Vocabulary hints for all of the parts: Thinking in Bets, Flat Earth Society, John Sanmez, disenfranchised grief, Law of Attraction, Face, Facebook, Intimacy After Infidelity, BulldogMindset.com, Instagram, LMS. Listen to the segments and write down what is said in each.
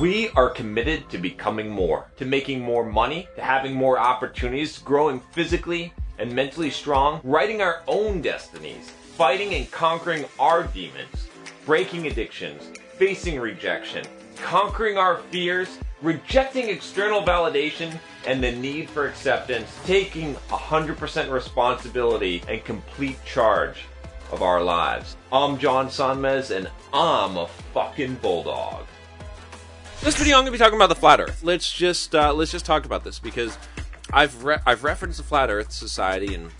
We are committed to becoming more, to making more money, to having more opportunities, growing physically and mentally strong, writing our own destinies, fighting and conquering our demons, breaking addictions, facing rejection, conquering our fears, rejecting external validation and the need for acceptance, taking 100% responsibility and complete charge of our lives. I'm John Sanmez and I'm a fucking bulldog. This video I'm going to be talking about the Flat Earth. Let's just talk about this because I've referenced the Flat Earth Society and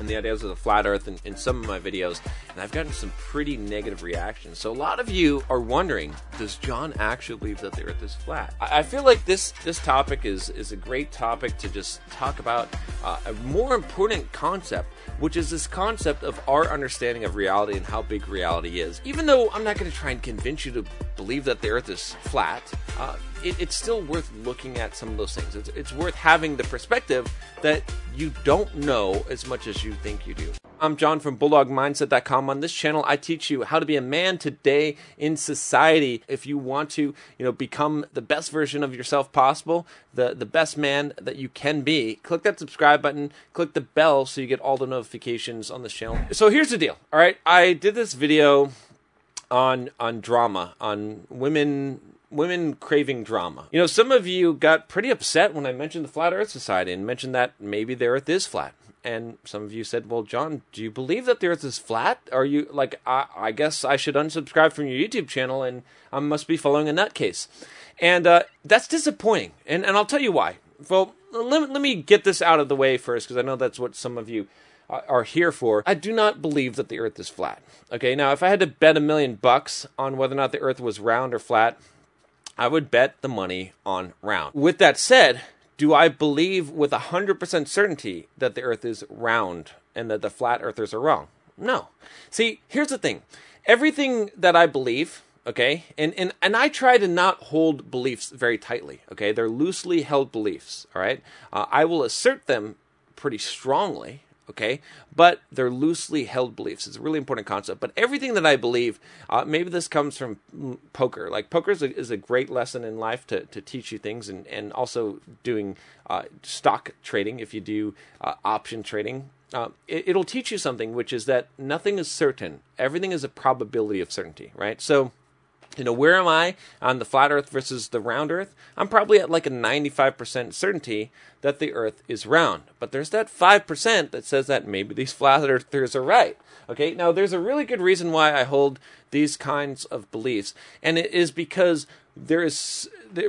the ideas of the Flat Earth in some of my videos, and I've gotten some pretty negative reactions. So a lot of you are wondering, does John actually believe that the Earth is flat? I feel like this topic is a great topic to just talk about a more important concept, which is this concept of our understanding of reality and how big reality is. Even though I'm not going to try and convince you to believe that the Earth is flat, it's still worth looking at some of those things. It's worth having the perspective that you don't know as much as you think you do. I'm John from BulldogMindset.com. On this channel, I teach you how to be a man today in society. If you want to, become the best version of yourself possible, the best man that you can be, click that subscribe button, click the bell so you get all the notifications on this channel. So here's the deal, all right? I did this video on drama, on women craving drama. Some of you got pretty upset when I mentioned the Flat Earth Society and mentioned that maybe the Earth is flat. And some of you said, well, John, do you believe that the Earth is flat? Are you like, I guess I should unsubscribe from your YouTube channel and I must be following a nutcase. And that's disappointing. And I'll tell you why. Well, let me get this out of the way first, because I know that's what some of you are here for. I do not believe that the Earth is flat. Okay, now if I had to bet $1 million on whether or not the Earth was round or flat, I would bet the money on round. With that said, do I believe with 100% certainty that the Earth is round and that the flat earthers are wrong? No. See, here's the thing. Everything that I believe, okay, and I try to not hold beliefs very tightly, okay? They're loosely held beliefs, all right? I will assert them pretty strongly, okay? But they're loosely held beliefs. It's a really important concept. But everything that I believe, maybe this comes from poker. Like poker is a great lesson in life to teach you things, and also doing stock trading. If you do option trading, it'll teach you something, which is that nothing is certain. Everything is a probability of certainty, right? So, where am I on the flat Earth versus the round Earth? I'm probably at like a 95% certainty that the Earth is round. But there's that 5% that says that maybe these flat Earthers are right. Okay, now there's a really good reason why I hold these kinds of beliefs. And it is because the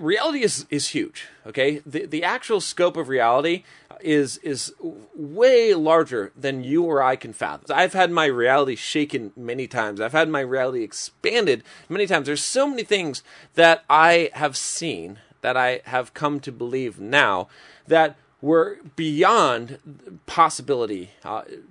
reality is huge. Okay, the actual scope of reality is way larger than you or I can fathom. I've had my reality shaken many times. I've had my reality expanded many times. There's so many things that I have seen, that I have come to believe now, that were beyond possibility.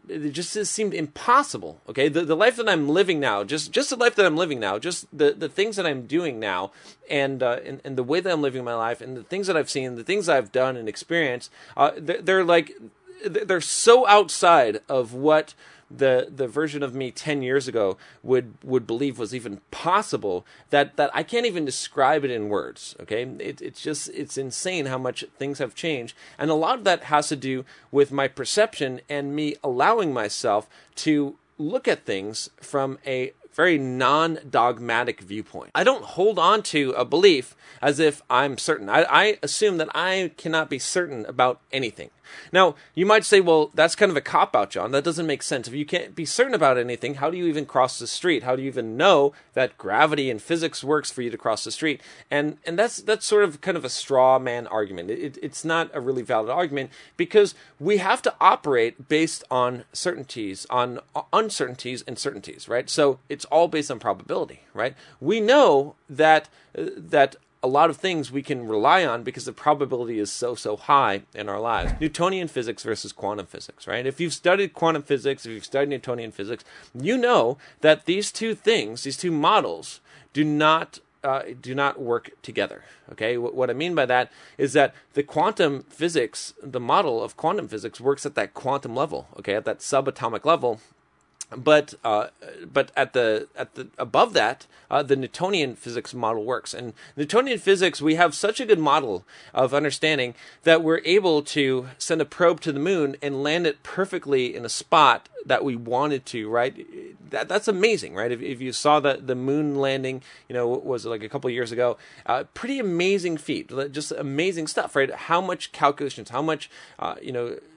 It just seemed impossible. Okay, the life that I'm living now, just the life that I'm living now, just the things that I'm doing now, and the way that I'm living my life, and the things that I've seen, the things I've done and experienced, they're so outside of what the version of me 10 years ago would believe was even possible, that I can't even describe it in words, okay? It's insane how much things have changed. And a lot of that has to do with my perception and me allowing myself to look at things from a very non-dogmatic viewpoint. I don't hold on to a belief as if I'm certain. I assume that I cannot be certain about anything. Now, you might say, well, that's kind of a cop-out, John. That doesn't make sense. If you can't be certain about anything, how do you even cross the street? How do you even know that gravity and physics works for you to cross the street? And that's sort of kind of a straw man argument. It's not a really valid argument, because we have to operate based on certainties, on uncertainties and certainties, right? So it's all based on probability, right? We know that a lot of things we can rely on because the probability is so high in our lives. Newtonian physics versus quantum physics, right? If you've studied quantum physics, if you've studied Newtonian physics, you know that these two things, these two models, do not work together. Okay, what I mean by that is that the quantum physics, the model of quantum physics, works at that quantum level, okay, at that subatomic level, But at the above that, the Newtonian physics model works. And Newtonian physics, we have such a good model of understanding that we're able to send a probe to the moon and land it perfectly in a spot that we wanted to, right? That's amazing, right? If you saw the moon landing, was like a couple of years ago, pretty amazing feat, just amazing stuff, right? How much calculations, how much,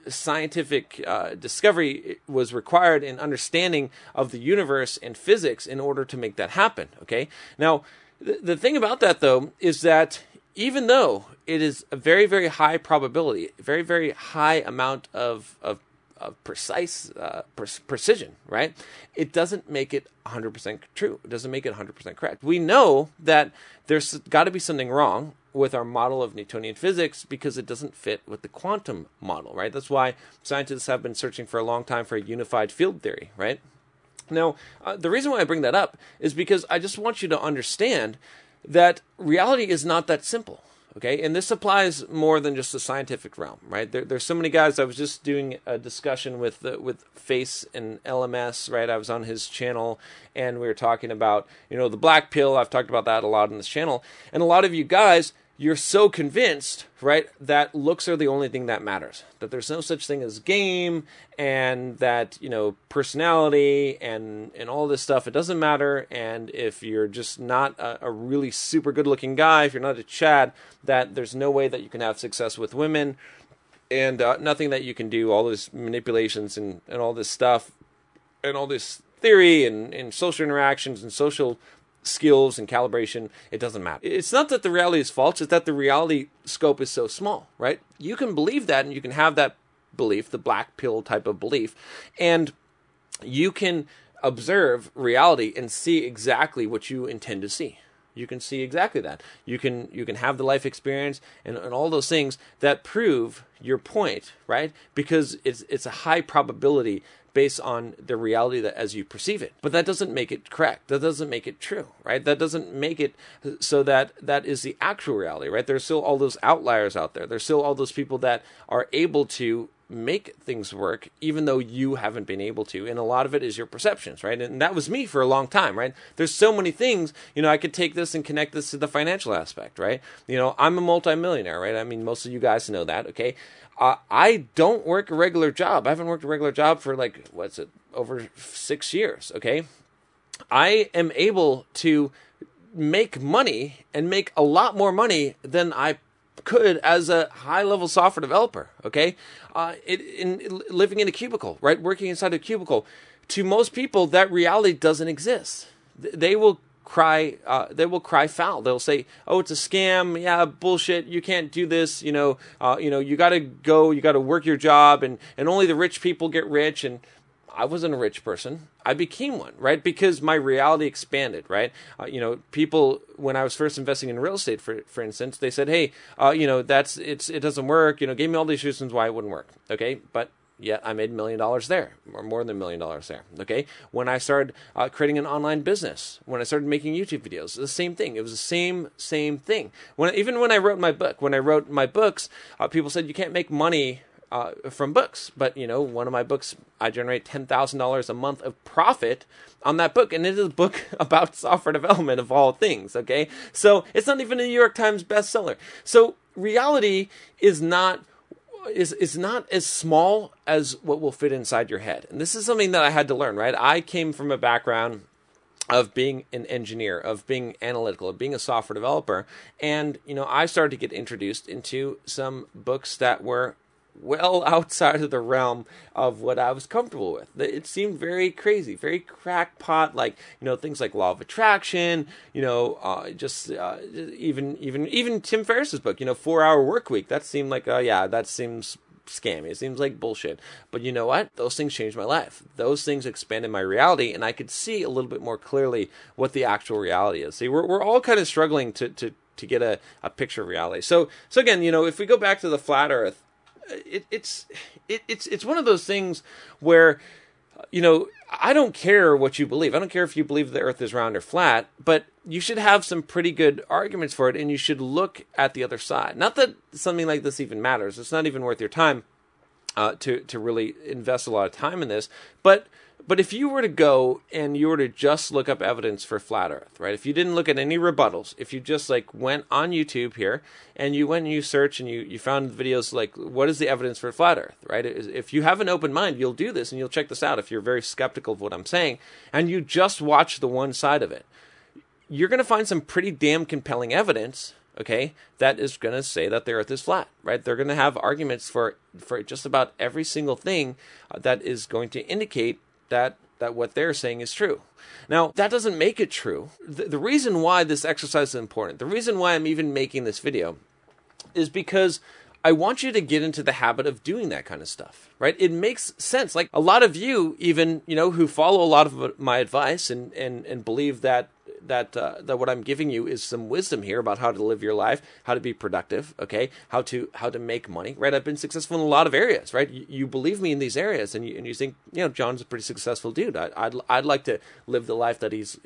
scientific discovery was required in understanding of the universe and physics in order to make that happen, okay? Now, the thing about that, though, is that even though it is a very, very high probability, very, very high amount of precise precision, right? It doesn't make it 100% true. It doesn't make it 100% correct. We know that there's got to be something wrong with our model of Newtonian physics because it doesn't fit with the quantum model, right? That's why scientists have been searching for a long time for a unified field theory, right? Now, the reason why I bring that up is because I just want you to understand that reality is not that simple. Okay, and this applies more than just the scientific realm, right? There's so many guys. I was just doing a discussion with Face and LMS, right? I was on his channel, and we were talking about, the black pill. I've talked about that a lot on this channel. And a lot of you guys, you're so convinced, right, that looks are the only thing that matters, that there's no such thing as game, and that, personality and all this stuff, it doesn't matter. And if you're just not a really super good-looking guy, if you're not a Chad, that there's no way that you can have success with women, and nothing that you can do, all those manipulations and all this stuff, and all this theory and social interactions and social skills and calibration, it doesn't matter. It's not that the reality is false, it's that the reality scope is so small, right? You can believe that, and you can have that belief, the black pill type of belief, and you can observe reality and see exactly what you intend to see. You can see exactly that. You can have the life experience and all those things that prove your point, right? Because it's a high probability based on the reality that as you perceive it. But that doesn't make it correct. That doesn't make it true, right? That doesn't make it so that is the actual reality, right? There's still all those outliers out there. There's still all those people that are able to make things work, even though you haven't been able to. And a lot of it is your perceptions, right? And that was me for a long time, right? There's so many things, I could take this and connect this to the financial aspect, right? I'm a multimillionaire, right? I mean, most of you guys know that, okay? I don't work a regular job. I haven't worked a regular job for over 6 years, okay? I am able to make money and make a lot more money than I could as a high-level software developer, okay? Living in a cubicle, right? Working inside a cubicle. To most people, that reality doesn't exist. They will cry. They will cry foul. They'll say, "Oh, it's a scam. Yeah, bullshit. You can't do this. You got to go. You got to work your job, and only the rich people get rich." And I wasn't a rich person. I became one, right? Because my reality expanded, right? People, when I was first investing in real estate, for instance, they said, "Hey, it doesn't work." Gave me all these reasons why it wouldn't work. Okay, but yet I made $1 million there, or more than $1 million there. Okay, when I started creating an online business, when I started making YouTube videos, the same thing. It was the same thing. Even when I wrote my book, when I wrote my books, people said you can't make money from books, but one of my books, I generate $10,000 a month of profit on that book, and it is a book about software development of all things. Okay, so it's not even a New York Times bestseller. So reality is not as small as what will fit inside your head, and this is something that I had to learn. Right, I came from a background of being an engineer, of being analytical, of being a software developer, and I started to get introduced into some books that were well outside of the realm of what I was comfortable with. It seemed very crazy, very crackpot, like, things like Law of Attraction, even Tim Ferriss's book, 4 Hour Workweek. That seemed like, oh yeah, that seems scammy. It seems like bullshit. But you know what? Those things changed my life. Those things expanded my reality, and I could see a little bit more clearly what the actual reality is. See, we're all kind of struggling to get a picture of reality. So again, if we go back to the flat earth, it's one of those things where, I don't care what you believe. I don't care if you believe the earth is round or flat, but you should have some pretty good arguments for it, and you should look at the other side. Not that something like this even matters. It's not even worth your time to really invest a lot of time in this, but But if you were to go and you were to just look up evidence for Flat Earth, right? If you didn't look at any rebuttals, if you just like went on YouTube here and you went and you search and you found videos like, what is the evidence for Flat Earth, right? If you have an open mind, you'll do this and you'll check this out if you're very skeptical of what I'm saying and you just watch the one side of it. You're going to find some pretty damn compelling evidence, okay, that is going to say that the Earth is flat, right? They're going to have arguments for just about every single thing that is going to indicate that what they're saying is true. Now, that doesn't make it true. The reason why this exercise is important, the reason why I'm even making this video is because I want you to get into the habit of doing that kind of stuff, right? It makes sense. Like a lot of you even, you know, who follow a lot of my advice and believe that what I'm giving you is some wisdom here about how to live your life, how to be productive, okay, how to make money, right? I've been successful in a lot of areas, right? You believe me in these areas, and you think, you know, John's a pretty successful dude. I'd like to live the life that he's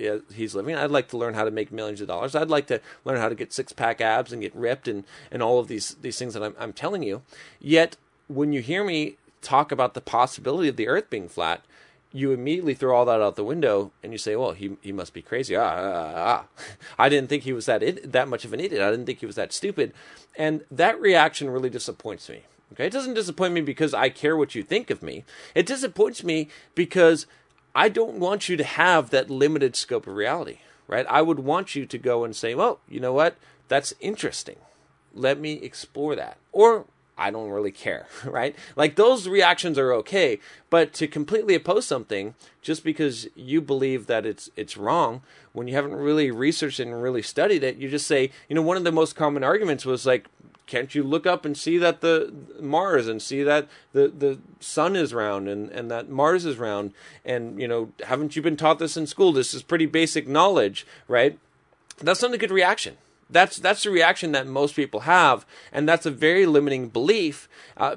living. I'd like to learn how to make millions of dollars. I'd like to learn how to get six-pack abs and get ripped and all of these things that I'm telling you. Yet when you hear me talk about the possibility of the Earth being flat, you immediately throw all that out the window and you say, well, he must be crazy. I didn't think he was that much of an idiot. I didn't think he was that stupid. And that reaction really disappoints me. Okay? It doesn't disappoint me because I care what you think of me. It disappoints me because I don't want you to have that limited scope of reality, right? I would want you to go and say, well, you know what? That's interesting. Let me explore that. Or I don't really care, right? Like those reactions are okay, but to completely oppose something just because you believe that it's wrong when you haven't really researched and really studied it, you just say, you know, one of the most common arguments was like, can't you look up and see that the Mars and see that the sun is round and that Mars is round and, you know, haven't you been taught this in school? This is pretty basic knowledge, right? That's not a good reaction. That's the reaction that most people have, and that's a very limiting belief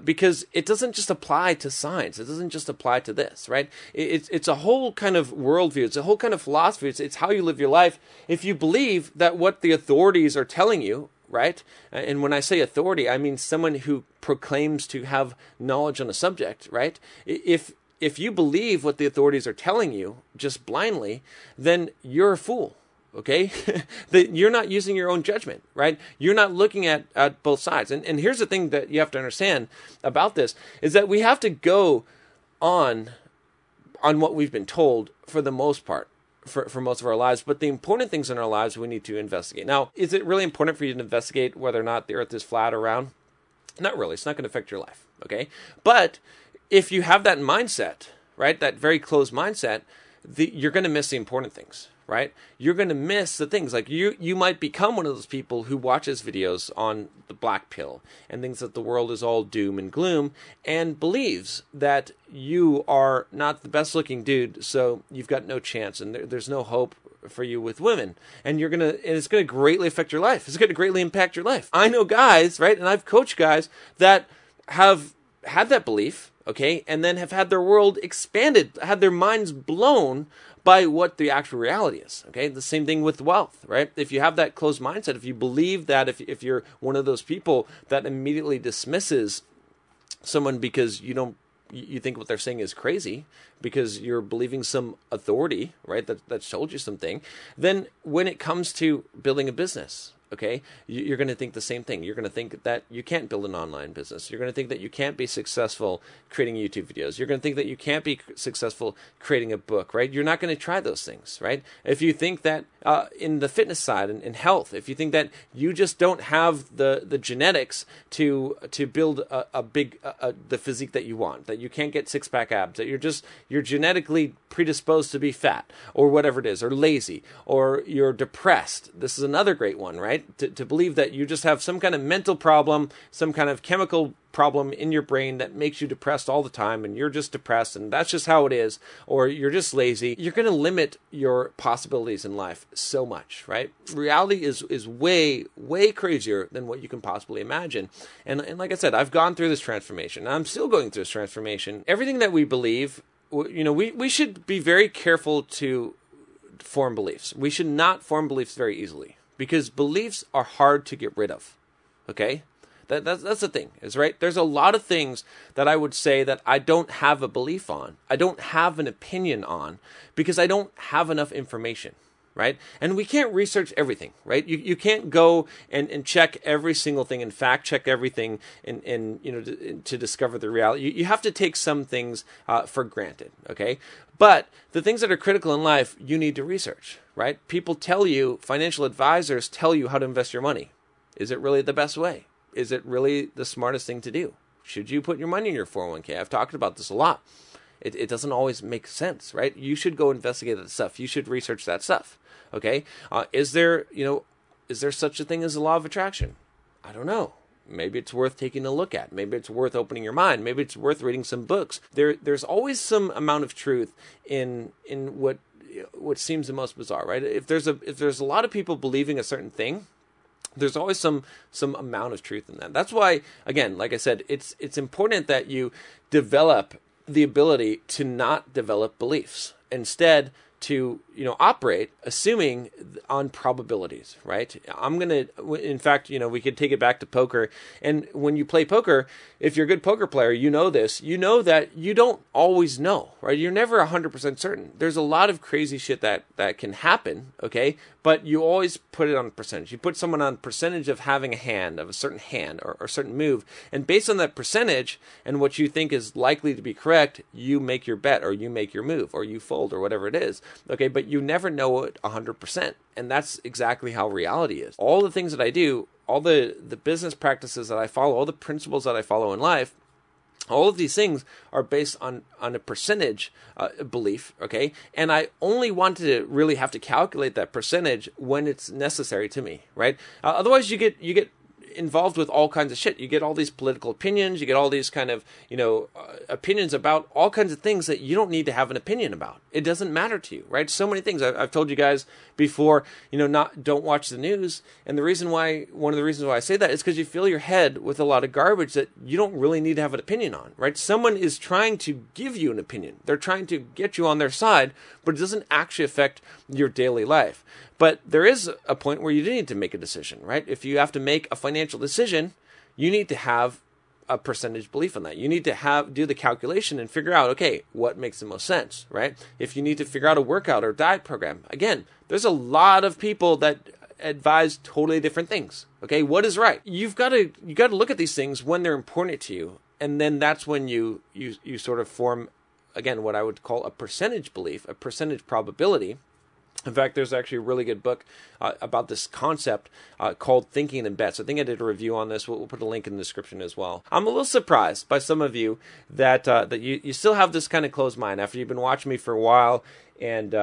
because it doesn't just apply to science. It doesn't just apply to this, right? It's a whole kind of worldview. It's a whole kind of philosophy. It's how you live your life. If you believe that what the authorities are telling you, right? And when I say authority, I mean someone who proclaims to have knowledge on a subject, right? If you believe what the authorities are telling you just blindly, then you're a fool. Okay, that you're not using your own judgment, right? You're not looking at both sides. And here's the thing that you have to understand about this is that we have to go on what we've been told for the most part, for most of our lives. But the important things in our lives we need to investigate. Now, is it really important for you to investigate whether or not the Earth is flat or round? Not really. It's not going to affect your life, okay? But if you have that mindset, right, that very closed mindset, you're going to miss the important things, right? You're going to miss the things like you might become one of those people who watches videos on the black pill and thinks that the world is all doom and gloom and believes that you are not the best looking dude. So you've got no chance and there's no hope for you with women and it's going to greatly affect your life. It's going to greatly impact your life. I know guys, right? And I've coached guys that have had that belief. Okay, and then have had their world expanded, had their minds blown by what the actual reality is. Okay, the same thing with wealth, right? If you have that closed mindset, if you believe that, if you're one of those people that immediately dismisses someone because you think what they're saying is crazy because you're believing some authority, right? That's told you something. Then when it comes to building a business, okay, you're going to think the same thing. You're going to think that you can't build an online business. You're going to think that you can't be successful creating YouTube videos. You're going to think that you can't be successful creating a book, right? You're not going to try those things, right? If you think that in the fitness side and in health, if you think that you just don't have the genetics to build the physique that you want, that you can't get six-pack abs, that you're genetically predisposed to be fat or whatever it is, or lazy, or you're depressed. This is another great one, right? To believe that you just have some kind of mental problem, some kind of chemical problem in your brain that makes you depressed all the time and you're just depressed and that's just how it is, or you're just lazy, you're going to limit your possibilities in life so much, right? Reality is way, way crazier than what you can possibly imagine. And like I said, I've gone through this transformation. I'm still going through this transformation. Everything that we believe, you know, we should be very careful to form beliefs. We should not form beliefs very easily, because beliefs are hard to get rid of, okay? That's the thing, is right. There's a lot of things that I would say that I don't have a belief on. I don't have an opinion on because I don't have enough information, right? And we can't research everything, right? You can't go and check every single thing and fact check everything and you know to discover the reality. You have to take some things for granted, okay? But the things that are critical in life, you need to research, right? People tell you, financial advisors tell you how to invest your money. Is it really the best way? Is it really the smartest thing to do? Should you put your money in your 401k? I've talked about this a lot. It doesn't always make sense, right? You should go investigate that stuff. You should research that stuff. Okay, is there such a thing as the law of attraction? I don't know. Maybe it's worth taking a look at. Maybe it's worth opening your mind. Maybe it's worth reading some books. There's always some amount of truth in what seems the most bizarre, right? If there's a lot of people believing a certain thing, there's always some amount of truth in that. That's why, again, like I said, it's important that you develop the ability to not develop beliefs. Instead, to operate assuming on probabilities, right? In fact, we could take it back to poker. And when you play poker, if you're a good poker player, you know this. You know that you don't always know, right? You're never 100% certain. There's a lot of crazy shit that can happen, okay? But you always put it on a percentage. You put someone on percentage of having a hand, of a certain hand or a certain move. And based on that percentage and what you think is likely to be correct, you make your bet or you make your move or you fold or whatever it is. Okay, but you never know it 100%. And that's exactly how reality is. All the things that I do, all the business practices that I follow, all the principles that I follow in life, all of these things are based on a percentage belief, okay? And I only want to really have to calculate that percentage when it's necessary to me, right? Otherwise, you get involved with all kinds of shit. You get all these political opinions. You get all these kind of, opinions about all kinds of things that you don't need to have an opinion about. It doesn't matter to you, right? So many things. I've told you guys before, don't watch the news. And one of the reasons why I say that is because you fill your head with a lot of garbage that you don't really need to have an opinion on, right? Someone is trying to give you an opinion. They're trying to get you on their side, but it doesn't actually affect your daily life. But there is a point where you do need to make a decision, right? If you have to make a financial decision, you need to have a percentage belief on that. You need to do the calculation and figure out, okay, what makes the most sense, right? If you need to figure out a workout or diet program, again, there's a lot of people that advise totally different things. Okay, what is right? You've got to look at these things when they're important to you, and then that's when you sort of form, again, what I would call a percentage belief, a percentage probability. In fact, there's actually a really good book about this concept called Thinking in Bets. I think I did a review on this. We'll put a link in the description as well. I'm a little surprised by some of you that you still have this kind of closed mind after you've been watching me for a while. And,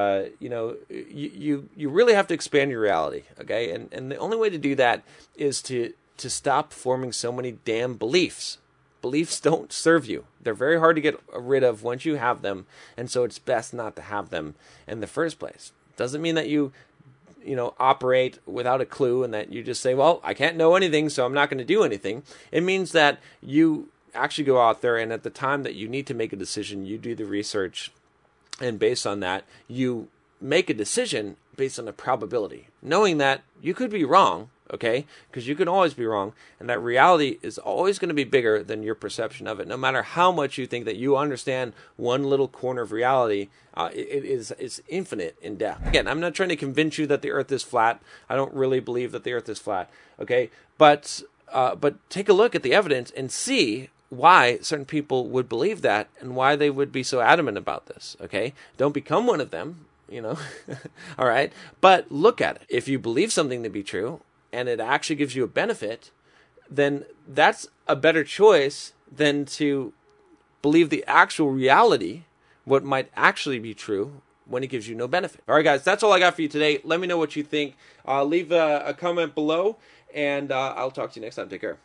you really have to expand your reality, okay? And the only way to do that is to stop forming so many damn beliefs. Beliefs don't serve you. They're very hard to get rid of once you have them. And so it's best not to have them in the first place. Doesn't mean that you operate without a clue and that you just say, well, I can't know anything, so I'm not going to do anything. It means that you actually go out there and at the time that you need to make a decision, you do the research. And based on that, you make a decision based on a probability, knowing that you could be wrong, okay, because you can always be wrong. And that reality is always going to be bigger than your perception of it. No matter how much you think that you understand one little corner of reality, it's infinite in depth. Again, I'm not trying to convince you that the earth is flat. I don't really believe that the earth is flat, okay? But take a look at the evidence and see why certain people would believe that and why they would be so adamant about this, okay? Don't become one of them, all right? But look at it. If you believe something to be true and it actually gives you a benefit, then that's a better choice than to believe the actual reality, what might actually be true, when it gives you no benefit. All right, guys, that's all I got for you today. Let me know what you think. Leave a comment below, and I'll talk to you next time. Take care.